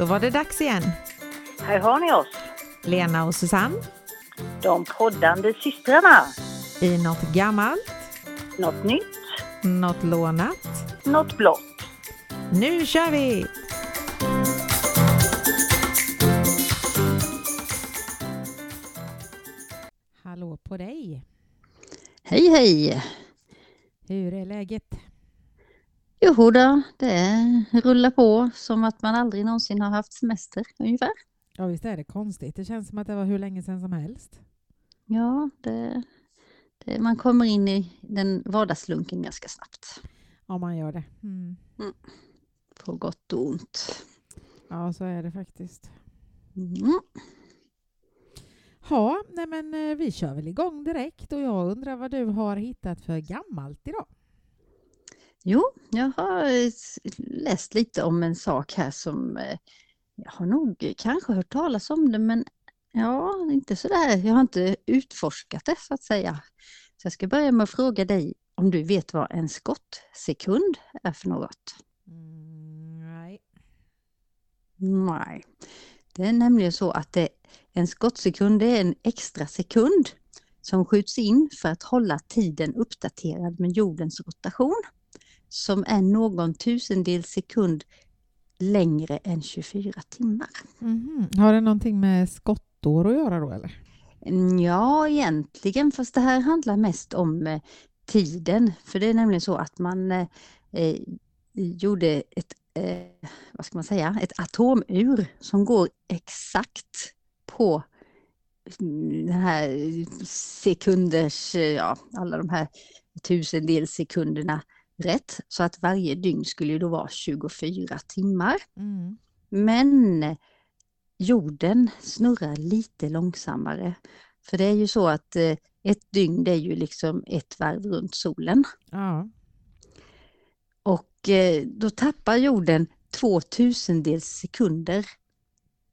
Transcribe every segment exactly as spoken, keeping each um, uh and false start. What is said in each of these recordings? Då var det dags igen. Här har ni oss. Lena och Susanne. De poddande systrarna. I något gammalt. Något nytt. Något lånat. Något blått. Nu kör vi! Hallå på dig! Hej hej! Hur är läget? Jo då, det rullar på som att man aldrig någonsin har haft semester ungefär. Ja visst är det konstigt, det känns som att det var hur länge sedan som helst. Ja, det, det, man kommer in i den vardagslunken ganska snabbt. Ja man gör det. Mm. Mm. På gott och ont. Ja så är det faktiskt. Mm. Ja, nej men vi kör väl igång direkt och jag undrar vad du har hittat för gammalt idag. Jo, jag har läst lite om en sak här som jag har nog kanske hört talas om det, men ja, inte sådär. Jag har inte utforskat det så att säga. Så jag ska börja med att fråga dig om du vet vad en skottsekund är för något. Mm, nej. Nej. Det är nämligen så att det, en skottsekund är en extra sekund som skjuts in för att hålla tiden uppdaterad med jordens rotation som är någon tusendel sekund längre än tjugofyra timmar. Mm-hmm. Har det någonting med skottår att göra då eller? Ja, egentligen, fast det här handlar mest om eh, tiden. För det är nämligen så att man eh, eh, gjorde ett Eh, vad ska man säga, ett atomur som går exakt på den här sekunders, ja, alla de här tusendelsekunderna rätt. Så att varje dygn skulle ju då vara tjugofyra timmar. Mm. Men jorden snurrar lite långsammare. För det är ju så att eh, ett dygn det är ju liksom ett varv runt solen. Ja. Och då tappar jorden två tusendels sekunder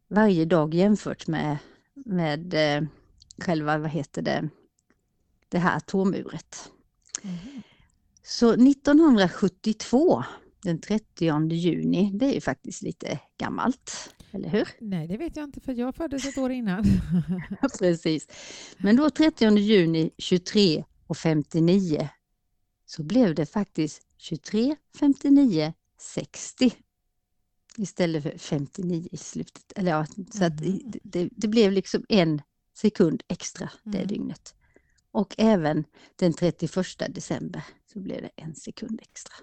varje dag jämfört med, med själva, vad heter det, det här atomuret. Mm. Så nittonhundrasjuttiotvå, den trettionde juni, det är ju faktiskt lite gammalt, eller hur? Nej, det vet jag inte för jag föddes ett år innan. Precis, men då trettionde juni tjugotre och femtionio så blev det faktiskt tjugotre, femtionio, sextio istället för femtionio i slutet. Eller ja, så att det, det blev liksom en sekund extra det mm. dygnet. Och även den trettioförsta december så blev det en sekund extra.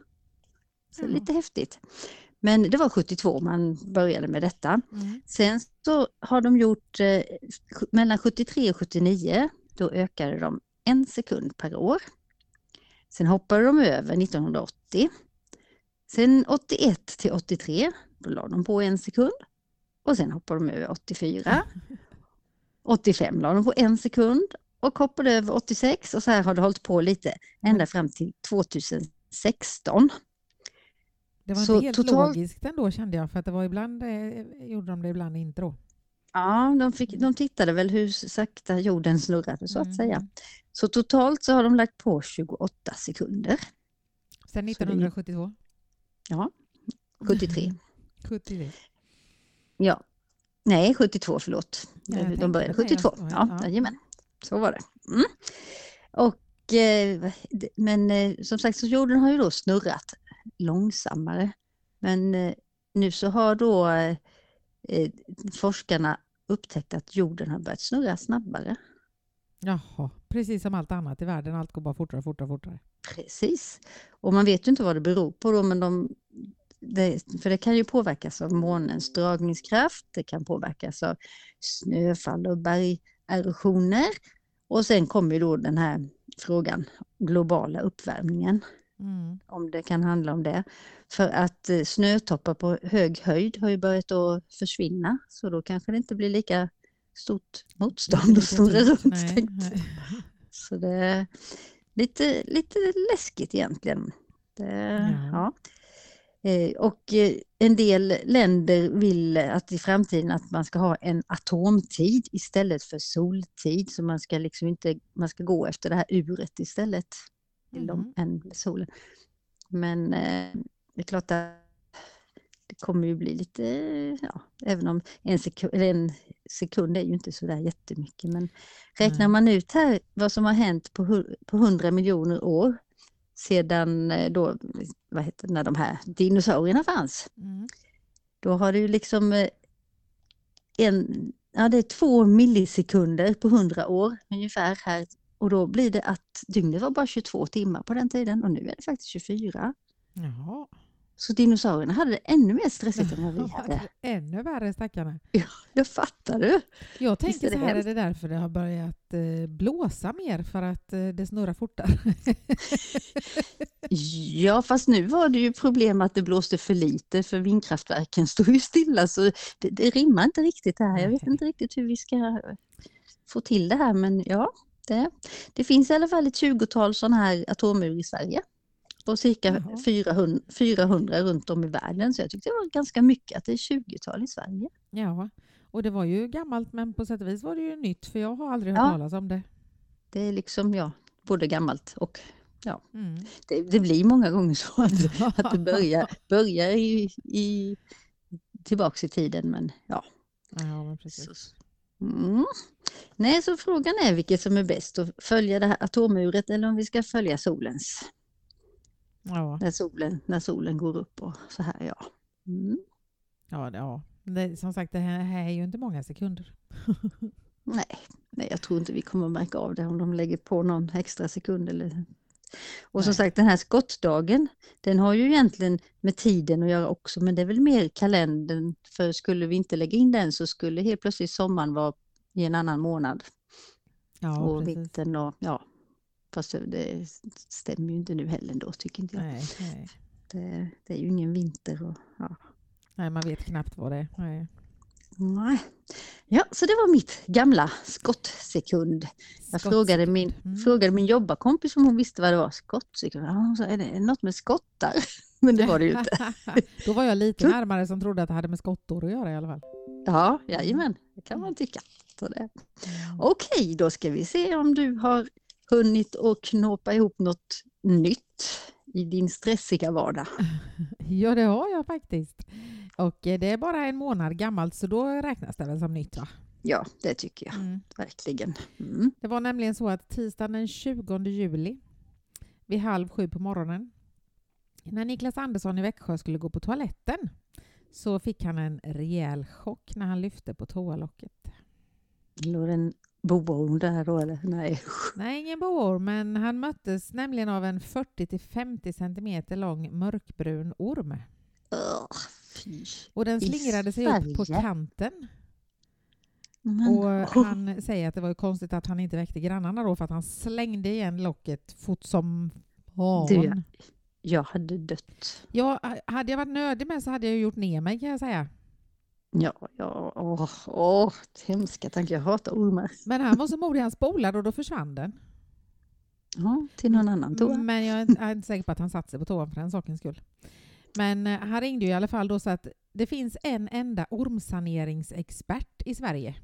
Så mm. lite häftigt. Men det var sjuttiotvå man började med detta. Mm. Sen så har de gjort eh, mellan sjuttiotre och sjuttionio då ökade de en sekund per år. Sen hoppade de över nittonhundraåttio. Sen åttioett till åttiotre. Då la de på en sekund. Och sen hoppade de över åttiofyra. åttiofem la de på en sekund. Och hoppade över åttiosex. Och så här har det hållit på lite. Ända fram till tjugosexton. Det var inte så helt total... logiskt ändå kände jag. För att det var ibland, eh, gjorde de det ibland inte då. Ja, de, fick, de tittade väl hur sakta jorden snurrade så att mm. säga. Så totalt så har de lagt på tjugoåtta sekunder. Sen nittonhundrasjuttiotvå? Det, ja, sjuttiotre. sjuttiotre. Ja, nej sjuttiotvå förlåt. Nej, de började sjuttiotvå. Jag, ja, ja. Jajamän, så var det. Mm. Och, eh, men eh, som sagt så jorden har ju då snurrat långsammare. Men eh, nu så har då eh, forskarna upptäckt att jorden har börjat snurra snabbare. Jaha, precis som allt annat i världen. Allt går bara fortare, fortare, fortare. Precis. Och man vet ju inte vad det beror på då, men de, det, för det kan ju påverkas av månens dragningskraft. Det kan påverkas av snöfall och bergerosioner. Och sen kommer ju då den här frågan, globala uppvärmningen. Mm. Om det kan handla om det. För att snötoppar på hög höjd har ju börjat att försvinna. Så då kanske det inte blir lika stort motstånd och snurra runt. Nej, nej. Så det är lite, lite läskigt egentligen. Det, ja. Och en del länder vill att i framtiden att man ska ha en atomtid istället för soltid. Så man ska liksom inte, man ska gå efter det här uret istället. Mm. Än solen. Men eh, det är klart att det kommer ju bli lite, ja, även om en sekund, en sekund är ju inte så där jättemycket. Men räknar man ut här vad som har hänt på, på hundra miljoner år sedan då, vad heter, när de här dinosaurierna fanns. Mm. Då har du liksom en, ja, det är två millisekunder på hundra år ungefär här. Och då blir det att dygnet var bara tjugotvå timmar på den tiden och nu är det faktiskt tjugofyra. Jaha. Så dinosaurierna hade det ännu mer stressigt än vad vi hade. Ännu värre, stackarna. Ja, jag fattar du. Jag tänker så här, är det därför det har börjat blåsa mer, för att det snurrar fortare. Ja, fast nu var det ju problem att det blåste för lite, för vindkraftverken stod ju stilla, så det, det rimmar inte riktigt det här. Jag vet inte riktigt hur vi ska få till det här, men ja, det, det finns i alla fall ett tjugotal sådana här atomur i Sverige. Och cirka fyrahundra runt om i världen. Så jag tyckte det var ganska mycket att det är tjugotal i Sverige. Ja, och det var ju gammalt, men på sätt och vis var det ju nytt. För jag har aldrig hört ja. talas om det. Det är liksom, ja, både gammalt och, ja. Mm. Det, det blir många gånger så att, att det börjar, börjar i, i, tillbaka i tiden. Men ja. Ja, men precis. Mm. Nej, så frågan är vilket som är bäst. Att följa det här atomuret eller om vi ska följa solens. Ja. När, solen, när solen går upp och så här, ja. Mm. Ja, det, ja. Det, som sagt, det här, här är ju inte många sekunder. nej, nej, jag tror inte vi kommer märka av det om de lägger på någon extra sekund. Eller... Och nej. Som sagt, den här skottdagen, den har ju egentligen med tiden att göra också. Men det är väl mer kalendern, för skulle vi inte lägga in den så skulle helt plötsligt sommaren vara i en annan månad. Ja, och precis. Vintern och, ja. Fast det stämmer ju inte nu heller ändå, tycker inte jag. Nej, nej. Det, det är ju ingen vinter. Och, ja. Nej, man vet knappt vad det är. Nej. Nej. Ja, så det var mitt gamla skottsekund. Jag skott. frågade, min, mm. frågade min jobbarkompis om hon visste vad det var. Skottsekund. Ja, hon sa, är det något med skottar? Men det var det ju inte. Då var jag lite närmare som trodde att det hade med skottor att göra i alla fall. Ja, jajamän. Det kan man tycka. Så det. Okej, då ska vi se om du har hunnit och knåpa ihop något nytt i din stressiga vardag. Ja, det har jag faktiskt. Och det är bara en månad gammalt, så då räknas det väl som nytt, va? Ja, det tycker jag. Mm. Verkligen. Mm. Det var nämligen så att tisdagen den tjugonde juli vid halv sju på morgonen, när Niklas Andersson i Växjö skulle gå på toaletten, så fick han en rejäl chock när han lyfte på toalocket. Loren... Boorm där då, eller? Nej. Nej, ingen boor, men han möttes nämligen av en fyrtio till femtio centimeter lång mörkbrun orm. Oh, fy. Och den slingrade sig upp på kanten. Men. Och han säger att det var ju konstigt att han inte väckte grannarna då, för att han slängde igen locket fort som barn. Jag hade dött. Ja, hade jag varit nödig med så hade jag gjort ner mig, kan jag säga. Ja, ja, åh, åh, hemska tanke, jag hatar ormar. Men han var så modig, han spolade och då försvann den. Ja, till någon annan toa. Men jag är inte säker på att han satt sig på toan för den sakens skull. Men han ringde ju i alla fall då, så att det finns en enda ormsaneringsexpert i Sverige.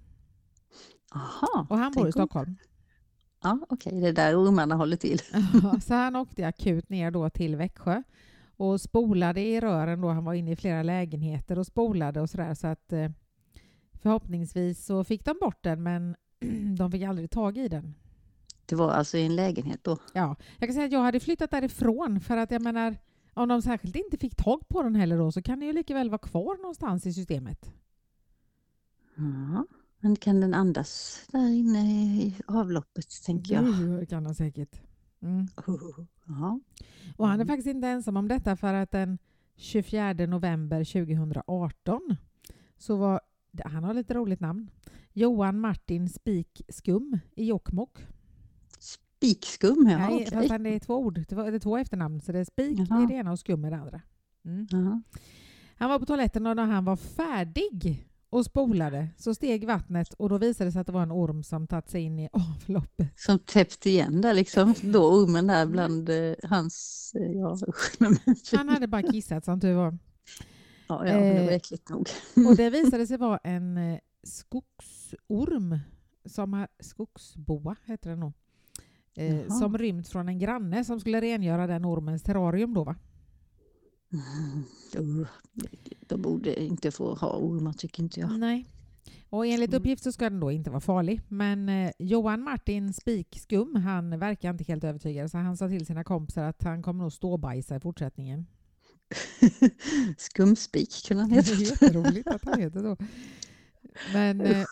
Aha. Och han bor i Stockholm. Ja, okej, okay, det är där ormarna håller till. Ja, så han åkte akut ner då till Växjö. Och spolade i rören då, han var inne i flera lägenheter och spolade och sådär. Så att förhoppningsvis så fick de bort den, men de fick aldrig tag i den. Det var alltså i en lägenhet då? Ja, jag kan säga att jag hade flyttat därifrån, för att jag menar, om de särskilt inte fick tag på den heller då, så kan det ju lika väl vara kvar någonstans i systemet. Ja, men kan den andas där inne i avloppet, tänker jag? Jo, kan den säkert. Mm. Uh-huh. Och han är faktiskt inte ensam om detta, för att den tjugofjärde november tjugohundraarton så var, han har lite roligt namn, Johan Martin Spikskum i Jokkmokk. Spikskum, ja. Nej, okay. Fast det är två ord, det är två efternamn, så det är spik uh-huh. i det ena och skum i det andra. Mm. Uh-huh. Han var på toaletten, och när han var färdig och spolade så steg vattnet, och då visade det sig att det var en orm som tagit sig in i avloppet. Som täppt igen där liksom. Då ormen där bland eh, hans... Eh, ja. Han hade bara kissat, som du var. Ja, ja, men det var äckligt nog. Och det visade sig vara en eh, skogsorm. Som har, skogsboa heter det nog. Eh, som rymt från en granne som skulle rengöra den ormens terrarium då, va? Mm. Oh. de borde inte få ha ormar, tycker inte jag. Nej. Och enligt uppgift så ska den då inte vara farlig. Men eh, Johan Martin Spikskum, han verkar inte helt övertygad. Så han sa till sina kompisar att han kommer nog stå och bajsa i fortsättningen. Skumspik kunde han heta. Det är jätteroligt att han heter då. Men, eh,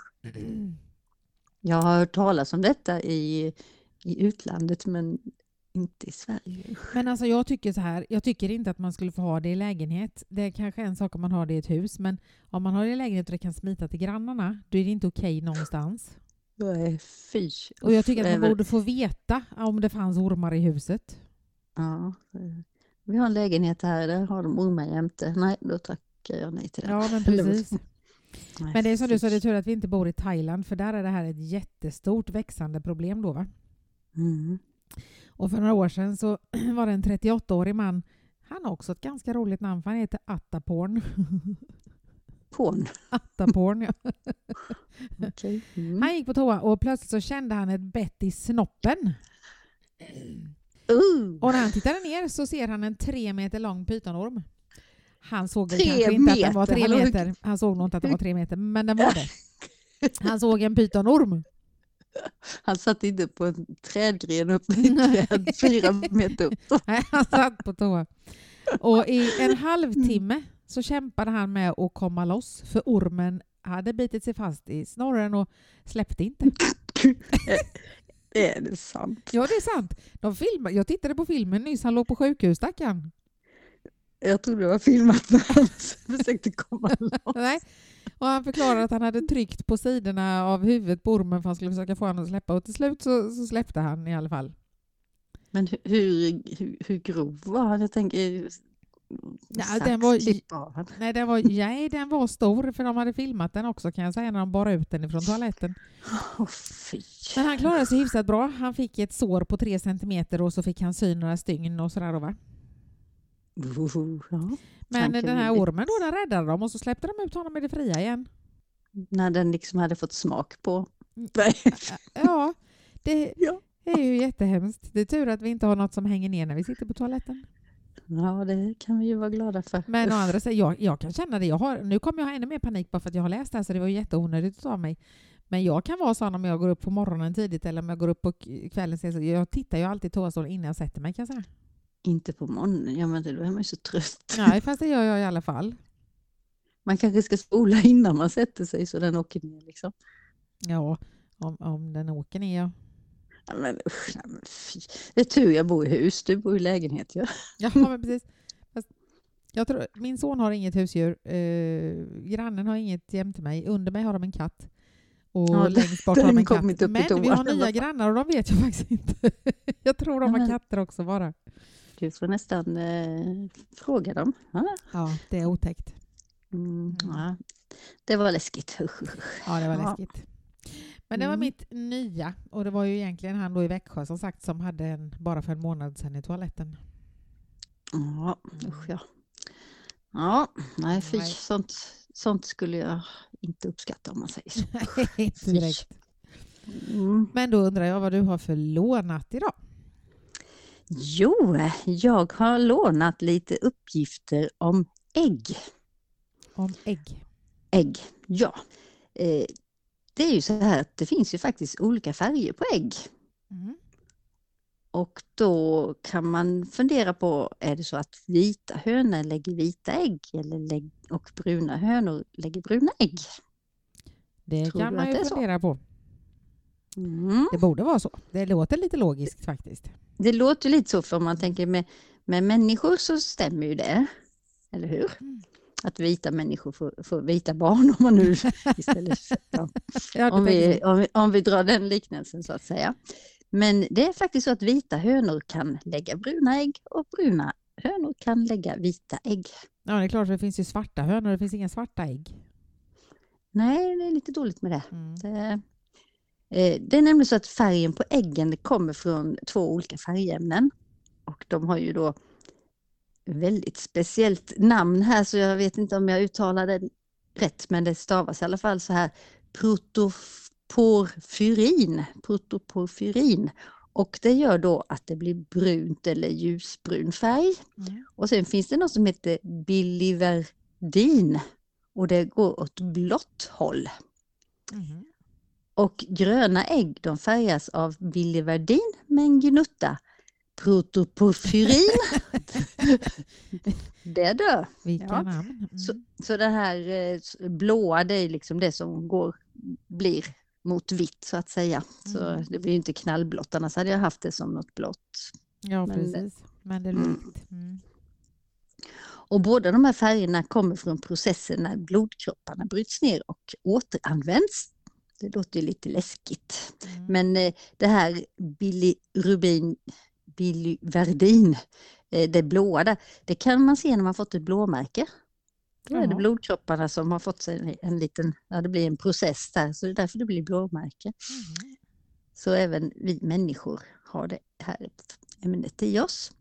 jag har hört talas om detta i, i utlandet, men inte i Sverige. Men alltså jag tycker så här, jag tycker inte att man skulle få ha det i lägenhet. Det är kanske en sak om man har det i ett hus, men om man har det i lägenhet och det kan smita till grannarna, då är det inte okej någonstans. Nej, fy. Och jag tycker att man borde få veta om det fanns ormar i huset. Ja, vi har en lägenhet här, där har de ormar jämte. Nej, då tackar jag nej till det. Ja, men precis. Nej, men det är som du sa, det är tur att vi inte bor i Thailand, för där är det här ett jättestort växande problem då, va? Mm. Och för några år sedan så var det en trettioåttaårig man. Han har också ett ganska roligt namn, för han heter Attaporn. Porn? Attaporn, ja. Okay. Mm. Han gick på toa och plötsligt så kände han ett bett i snoppen. Uh. Och när han tittade ner så ser han en tre meter lång pytonorm. Han såg kanske meter. inte att den var tre meter. Han såg nog inte att den var tre meter, men den var det. Han såg en pytonorm. Han satt inte på en trädgren uppe i träd fyra meter upp. Nej, han satt på toa. Och i en halvtimme så kämpade han med att komma loss, för ormen hade bitit sig fast i snorren och släppte inte. Är det sant? Ja, det är sant. De filmade, jag tittade på filmen nyss, han låg på sjukhus, stackaren. Jag trodde det var filmat när han försökte komma loss. Nej. Och han förklarade att han hade tryckt på sidorna av huvudet på ormen för han skulle försöka få honom att släppa. Och till slut så, så släppte han i alla fall. Men hur, hur, hur grov var han? Jag tänker... Nej den, var, nej, den var, nej, den var stor, för de hade filmat den också, kan jag säga, när de bar ut den ifrån toaletten. Oh, men han klarade sig hyfsat bra. Han fick ett sår på tre centimeter och så fick han sy några stygn och sådär, va? Uh, ja. Men den här ormen då, den räddade dem och så släppte de ut honom i det fria igen. När den liksom hade fått smak på. Ja, det ja. är ju jättehemskt. Det är tur att vi inte har något som hänger ner när vi sitter på toaletten. Ja, det kan vi ju vara glada för. Men å andra sidan, jag, jag kan känna det. Jag har, nu kommer jag ha ännu mer panik bara för att jag har läst det här, så det var ju jätteonödigt av mig. Men jag kan vara sån om jag går upp på morgonen tidigt eller om jag går upp på kvällen. Så jag tittar ju alltid toastålen innan jag sätter mig, kan jag säga. Inte på morgonen, jag menar, då är man ju så trött. Nej, fast det gör jag i alla fall. Man kanske ska spola innan man sätter sig så den åker ner liksom. Ja, om, om den åker ner, ja. Ja, men, usch, nej, men det är tur jag bor i hus, du bor i lägenhet. Ja, ja men precis. Fast jag tror, min son har inget husdjur, eh, grannen har inget jämte mig, under mig har de en katt. Och ja, längst bort har de en katt. Men vi har nya grannar och de vet jag faktiskt inte. Jag tror de har men... katter också bara. Du får nästan eh, fråga dem. Ja. Ja, det är otäckt. Mm, ja. Det var läskigt. Ja, det var läskigt. Men det var mm. mitt nya. Och det var ju egentligen han då i Växjö, som sagt, som hade en bara för en månad sedan i toaletten. Ja, usch ja. Ja, nej, fy. Nej. Sånt, sånt skulle jag inte uppskatta om man säger så. Nej, inte direkt. Mm. Men då undrar jag vad du har för lånat idag. Jo, jag har lånat lite uppgifter om ägg. Om ägg? Ägg, ja. Eh, det är ju så här att det finns ju faktiskt olika färger på ägg. Mm. Och då kan man fundera på, är det så att vita hönor lägger vita ägg eller lägg, och bruna hönor lägger bruna ägg? Det Tror kan man ju fundera på. Mm. Det borde vara så. Det låter lite logiskt faktiskt. Det låter lite så, för om man tänker med, med människor så stämmer ju det. Eller hur? Att vita människor får, får vita barn, om man nu istället för, ja. om, vi, om, vi, om vi drar den liknelsen så att säga. Men det är faktiskt så att vita hönor kan lägga bruna ägg och bruna hönor kan lägga vita ägg. Ja, det är klart, det finns ju svarta hönor, det finns inga svarta ägg. Nej, det är lite dåligt med det. Mm. det Det är nämligen så att färgen på äggen kommer från två olika färgämnen. Och de har ju då väldigt speciellt namn här, så jag vet inte om jag uttalar det rätt, men det stavas i alla fall så här: protoporfyrin. Protoporfyrin. Och det gör då att det blir brunt eller ljusbrun färg. Mm. Och sen finns det något som heter biliver, din och det går åt blått håll. Mm. Och gröna ägg, de färgas av biliverdin med en gnutta protoporfyrin. Det dör. Ja. Mm. Så, så det här blåa, det är liksom det som går, blir mot vitt så att säga. Mm. Så det blir ju inte knallblått, annars hade jag haft det som något blått. Ja, men precis. Det, men det är blått. Mm. Och båda de här färgerna kommer från processen när blodkropparna bryts ner och återanvänds. Det låter ju lite läskigt. Mm. Men eh, det här bilirubin, biliverdin, eh, det blåa där, det kan man se när man fått ett blåmärke. Då är det blodkropparna som har fått sig en liten, ja, det blir en process där, så det är därför det blir blåmärke. Mm. Så även vi människor har det här ämnet i oss.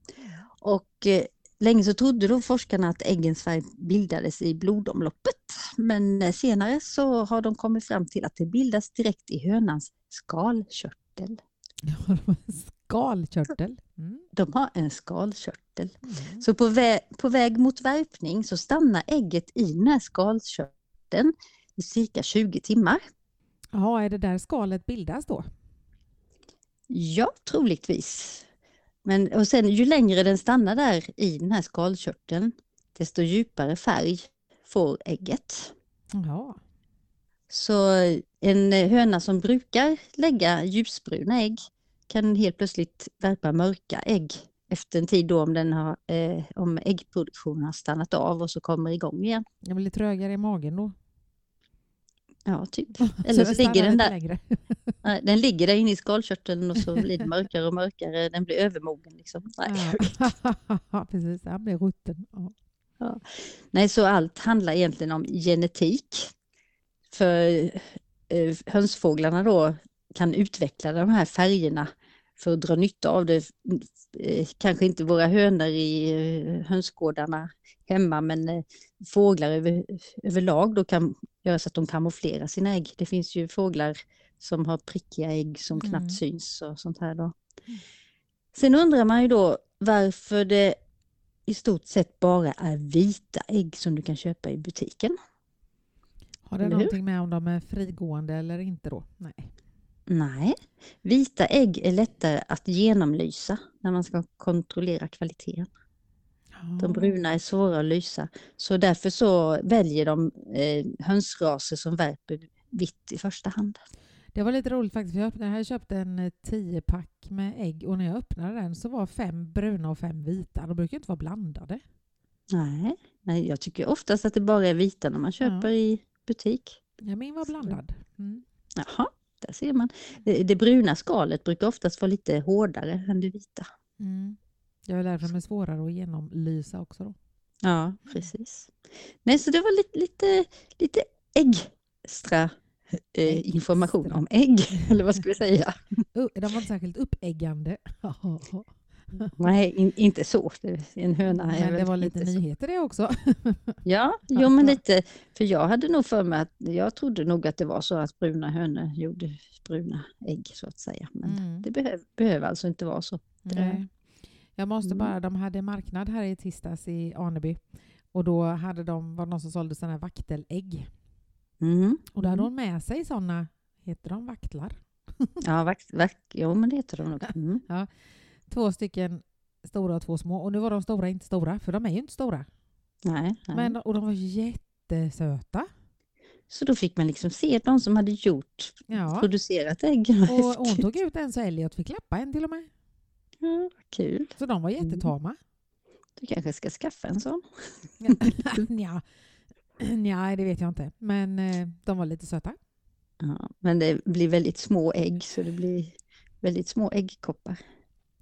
Och eh, länge så trodde då forskarna att äggens färg bildades i blodomloppet. Men senare så har de kommit fram till att det bildas direkt i hönans skalkörtel. Ja, skalkörtel? Mm. De har en skalkörtel. Mm. Så på, vä- på väg mot värpning så stannar ägget i den här skalkörteln i cirka tjugo timmar. Ja, är det där skalet bildas då? Ja, troligtvis. Men, och sen ju längre den stannar där i den här skalkörteln, desto djupare färg får ägget. Ja. Så en höna som brukar lägga ljusbruna ägg kan helt plötsligt värpa mörka ägg efter en tid då om, den har, eh, om äggproduktionen har stannat av och så kommer igång igen. Jag blir lite trögare i magen då. Ja, typ. Eller så, så ligger den där. Nej, den ligger där inne i skalkörteln och så blir den mörkare och mörkare. Den blir övermogen liksom. Nej. Ja, precis. Den blir rutten. Ja. Ja. Nej, så allt handlar egentligen om genetik. För eh, hönsfåglarna då kan utveckla de här färgerna för att dra nytta av det. Eh, kanske inte våra hönor i eh, hönsgårdarna hemma, men eh, fåglar över, överlag då kan göra så att de kamouflerar sina ägg. Det finns ju fåglar som har prickiga ägg som knappt mm. syns och sånt här då. Sen undrar man ju då varför det i stort sett bara är vita ägg som du kan köpa i butiken. Har det eller någonting hur? Med om de är frigående eller inte då? Nej. Nej, vita ägg är lättare att genomlysa när man ska kontrollera kvaliteten. De bruna är svåra att lysa. Så därför så väljer de eh, hönsraser som värper vitt i första hand. Det var lite roligt faktiskt. Jag öppnade, jag köpte en tio pack med ägg. Och när jag öppnade den så var fem bruna och fem vita. De brukar inte vara blandade. Nej, nej jag tycker oftast att det bara är vita när man köper ja. I butik. Ja, min var blandad. Mm. Jaha, där ser man. Det, det bruna skalet brukar oftast vara lite hårdare än det vita. Mm. Jag är därför med svårare att genomlysa också då. Ja, precis. Nej, så det var lite, lite, lite äggstra eh, information om ägg. Eller vad ska vi säga? Oh, de var inte särskilt uppäggande. Nej, in, inte så. En höna men är det var lite nyheter så. Det också. Ja, jo, men lite. För jag hade nog för mig att jag trodde nog att det var så att bruna hönor gjorde bruna ägg så att säga. Men mm. det behöver behöv alltså inte vara så. Nej. Jag måste bara, de hade marknad här i tisdags i Arneby. Och då hade de, var det någon som sålde sådana här vaktelägg. Mm. Och då hade de med sig sådana, heter de vaktlar? Ja, vakt, vakt, jo, men det heter de nog. Mm. Ja, två stycken stora och två små. Och nu var de stora inte stora, för de är ju inte stora. Nej. nej. Men, och de var jättesöta. Så då fick man liksom se de som hade gjort, ja. Producerat ägg. Och hon tog ut en så Elliot fick klappa en till och med. Ja, kul. Så de var jättetama. Mm. Du kanske ska skaffa en sån. Nja. Nja, det vet jag inte. Men eh, de var lite söta. Ja, men det blir väldigt små ägg. Så det blir väldigt små äggkoppar.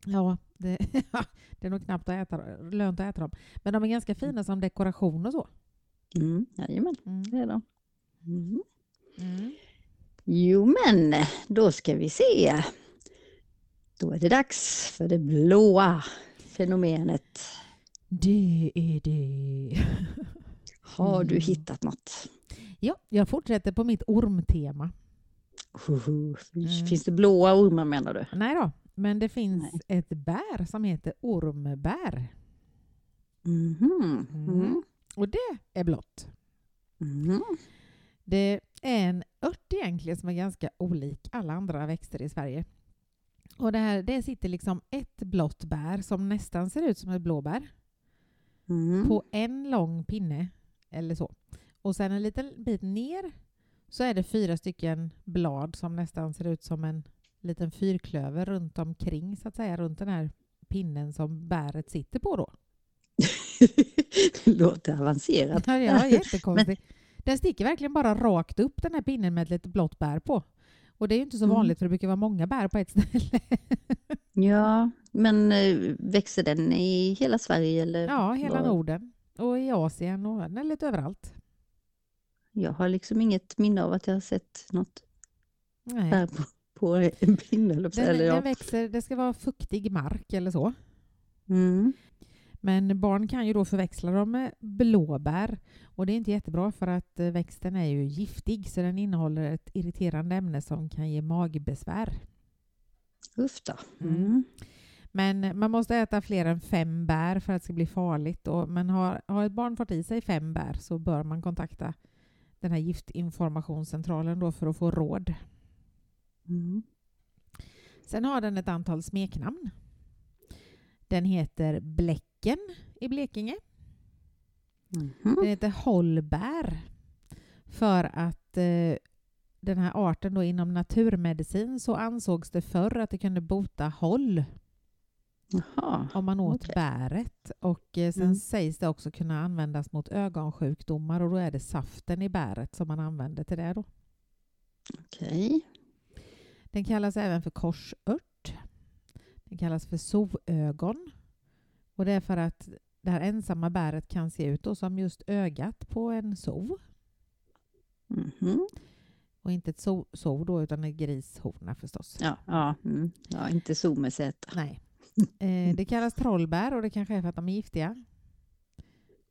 Ja, det, det är nog knappt att äta, lönt att äta dem. Men de är ganska fina som dekoration och så. Mm, jajamän, mm. det är de. Mm. Mm. Jo, men då ska vi se. Då är det dags för det blåa fenomenet. Det är det. Har du hittat något? Ja, jag fortsätter på mitt ormtema. Oh, finns det blåa ormar menar du? Nej då, men det finns Nej. ett bär som heter ormbär. Mm-hmm. Mm. Och det är blått. Mm. Det är en ört egentligen som är ganska olik alla andra växter i Sverige. Och det här, det sitter liksom ett blått bär som nästan ser ut som ett blåbär. Mm. På en lång pinne eller så. Och sen en liten bit ner så är det fyra stycken blad som nästan ser ut som en liten fyrklöver runt omkring, så att säga, runt den här pinnen som bäret sitter på då. Det låter avancerat. Ja, det är jättekonstigt. Men... Den sticker verkligen bara rakt upp, den här pinnen med ett litet blått bär på. Och det är ju inte så vanligt, för det brukar vara många bär på ett ställe. Ja, men växer den i hela Sverige? Eller? Ja, hela Norden. Och i Asien och den är lite överallt. Jag har liksom inget minne av att jag har sett något Nej. Bär på, på en pinne. Eller den, eller den växer, det ska vara fuktig mark eller så. Mm. Men barn kan ju då förväxla dem med blåbär. Och det är inte jättebra, för att växten är ju giftig. Så den innehåller ett irriterande ämne som kan ge magbesvär. Ufta. Mm. Men man måste äta fler än fem bär för att det ska bli farligt. Och, men har, har ett barn fått i sig fem bär så bör man kontakta den här giftinformationscentralen då för att få råd. Mm. Sen har den ett antal smeknamn. Den heter bläck. I Blekinge. Mm-hmm. Den heter Holbär, för att eh, den här arten då, inom naturmedicin så ansågs det förr att det kunde bota håll. Jaha. Om man åt okay. bäret. Och eh, sen mm. sägs det också kunna användas mot ögonsjukdomar, och då är det saften i bäret som man använder till det då. Okej. Okay. Den kallas även för korsört. Den kallas för sovögon. Och det är för att det här ensamma bäret kan se ut då som just ögat på en sov. Mm-hmm. Och inte ett sov, sov då, utan en grishona förstås. Ja, ja, mm. ja inte sov med sätt. Nej. Eh, det kallas trollbär, och det kanske är för att de är giftiga.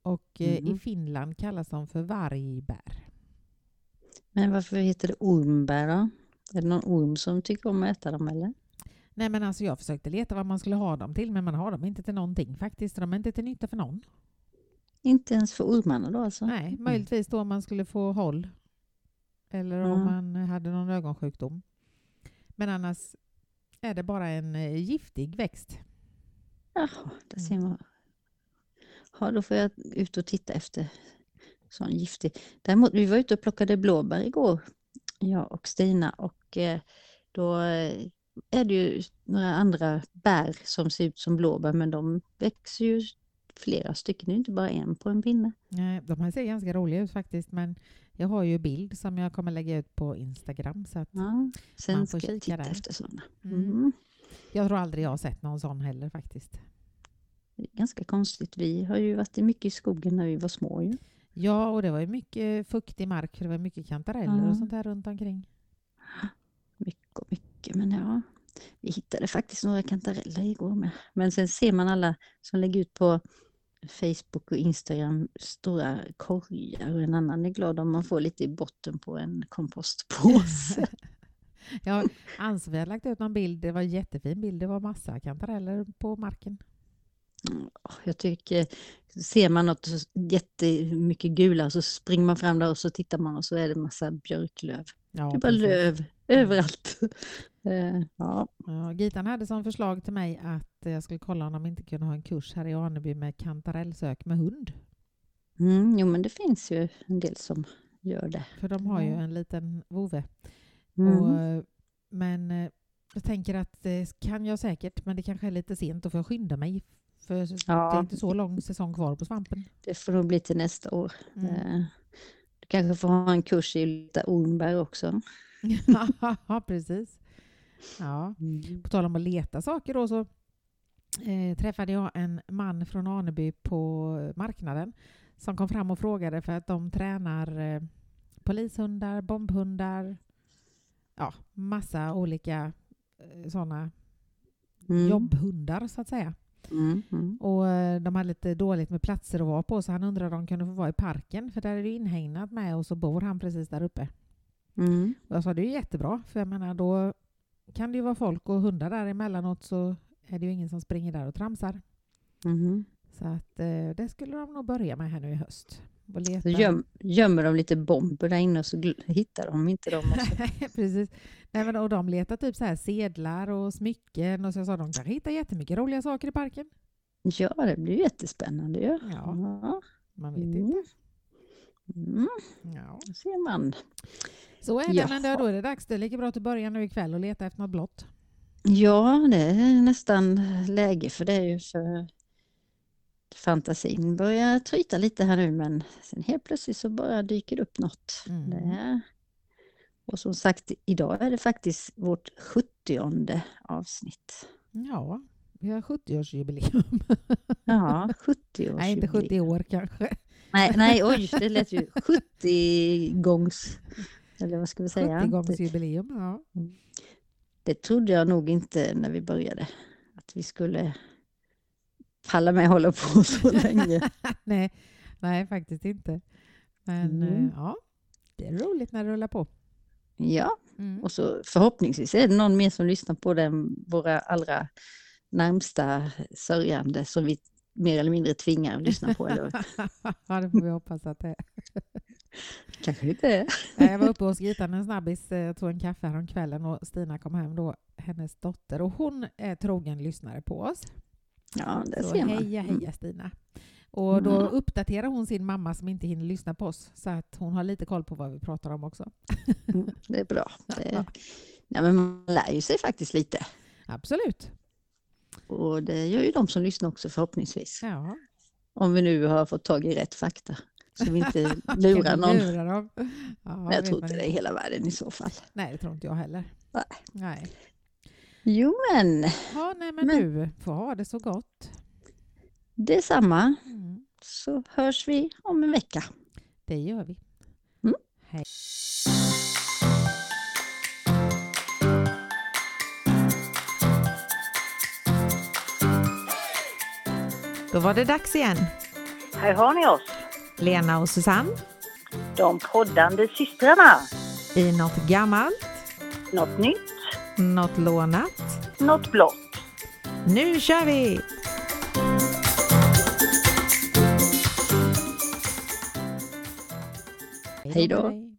Och eh, mm-hmm. i Finland kallas de för vargbär. Men varför heter det ormbär då? Är det någon orm som tycker om att äta dem eller? Nej, men alltså jag försökte leta vad man skulle ha dem till, men man har dem inte till någonting faktiskt. De är inte till nytta för någon. Inte ens för ormarna då alltså? Nej, möjligtvis då om man skulle få håll. Eller mm. om man hade någon ögonsjukdom. Men annars är det bara en giftig växt. Ja, det ser man. Ja, då får jag ut och titta efter sån giftig. Däremot, vi var ute och plockade blåbär igår. Jag och Stina. Och då... är det ju några andra bär som ser ut som blåbär, men de växer ju flera stycken, det är inte bara en på en pinne. Nej, de här ser ganska roliga ut faktiskt, men jag har ju bild som jag kommer lägga ut på Instagram, så att ja, sen man får ska kika där. Efter sådana. Mm. Mm. Jag tror aldrig jag har sett någon sån heller faktiskt. Det är ganska konstigt, vi har ju varit mycket i skogen när vi var små ju. Ja, och det var ju mycket fuktig mark, för det var mycket kantareller ja. Och sånt här runt omkring. Mycket och mycket, men ja, vi hittade faktiskt några kantareller igår med. Men sen ser man alla som lägger ut på Facebook och Instagram stora korgar, och en annan är glad om man får lite i botten på en kompostpåse. Ja, Ann-Sofie vi hade lagt ut någon bild, det var en jättefin bild, det var massa kantareller på marken. Jag tycker, ser man något jättemycket gula så springer man fram där och så tittar man och så är det massa björklöv. Ja, det är bara löv överallt. Ja. Ja, Gitan hade som förslag till mig att jag skulle kolla om de inte kunde ha en kurs här i Arneby med kantarellsök med hund. Mm, jo, men det finns ju en del som gör det. För de har ju en liten vove. Mm. Och, men jag tänker att det kan jag säkert, men det kanske är lite sent och får jag skynda mig. För ja. Det är inte så lång säsong kvar på svampen. Det får nog bli till nästa år. Mm. Du kanske får ha en kurs i lite ormbär också. Ja, precis. Ja. Mm. På tal om att leta saker då, så eh, träffade jag en man från Arneby på marknaden som kom fram och frågade för att de tränar eh, polishundar, bombhundar, ja, massa olika eh, sådana mm. jobbhundar så att säga. Mm, mm. Och de hade lite dåligt med platser att vara på, så han undrade om de kunde få vara i parken, för där är det inhägnat med, och så bor han precis där uppe. Mm. Och jag sa, det är ju jättebra, för jag menar då kan det ju vara folk och hundar där emellanåt, så är det ju ingen som springer där och tramsar. Mm. Så att eh, det skulle de nog börja med här nu i höst. Och leta. Så göm, gömmer de lite bomber där inne och så gl- hittar de inte dem. Precis. Nej, men, och de letar typ så här sedlar och smycken. Och så sa de kan hitta jättemycket roliga saker i parken. Ja, det blir jättespännande. Ja, ja man vet mm. inte. Mm. Ja, det ser man. Så är det, ja. Men då, då är det dags. Det är lika bra att börja nu ikväll och leta efter något blått. Ja, det är nästan läge för det är ju för fantasin börjar tryta lite här nu, men sen helt plötsligt så bara dyker upp något. Mm. Det. Och som sagt, idag är det faktiskt vårt sjuttionde avsnitt. Ja, vi har sjuttioårsjubileum. Ja, sjuttioårsjubileum. Nej, inte sjuttio år kanske. Nej, nej, oj, det lät ju sjuttio gångs, eller vad ska vi säga? sjuttio gångs jubileum, ja. Det trodde jag nog inte när vi började, att vi skulle palla med och hålla på så länge. nej, nej, faktiskt inte. Men mm. ja, det är roligt när det rullar på. Ja, mm. och så förhoppningsvis är det någon mer som lyssnar på den, våra allra närmsta sörjande som vi mer eller mindre tvingar att lyssna på. Eller? Ja, det får vi hoppas att det är. Kanske inte. Jag var uppe och skritade en snabbis, tog en kaffe här om kvällen och Stina kom hem då, hennes dotter, och hon är trogen lyssnare på oss. Ja, det så ser man. Heja, heja Stina. Och då mm. uppdaterar hon sin mamma som inte hinner lyssna på oss, så att hon har lite koll på vad vi pratar om också. Mm, det är bra. Det är... Ja, men man lär ju sig faktiskt lite. Absolut. Och det gör ju de som lyssnar också förhoppningsvis. Ja. Om vi nu har fått tag i rätt fakta. Så vi inte lurar någon. Lura dem. Ja, men jag tror inte det är hela världen i så fall. Nej, det tror inte jag heller. Nej. nej. Jo men. Ja, nej men, men du får ha det så gott. Detsamma. Mm. Så hörs vi om en vecka. Det gör vi. Mm. Hej. Då var det dags igen. Här har ni oss. Lena och Susanne. De poddande systrarna. I något gammalt. Något nytt. Något lånat. Något blått. Nu kör vi! Hej då!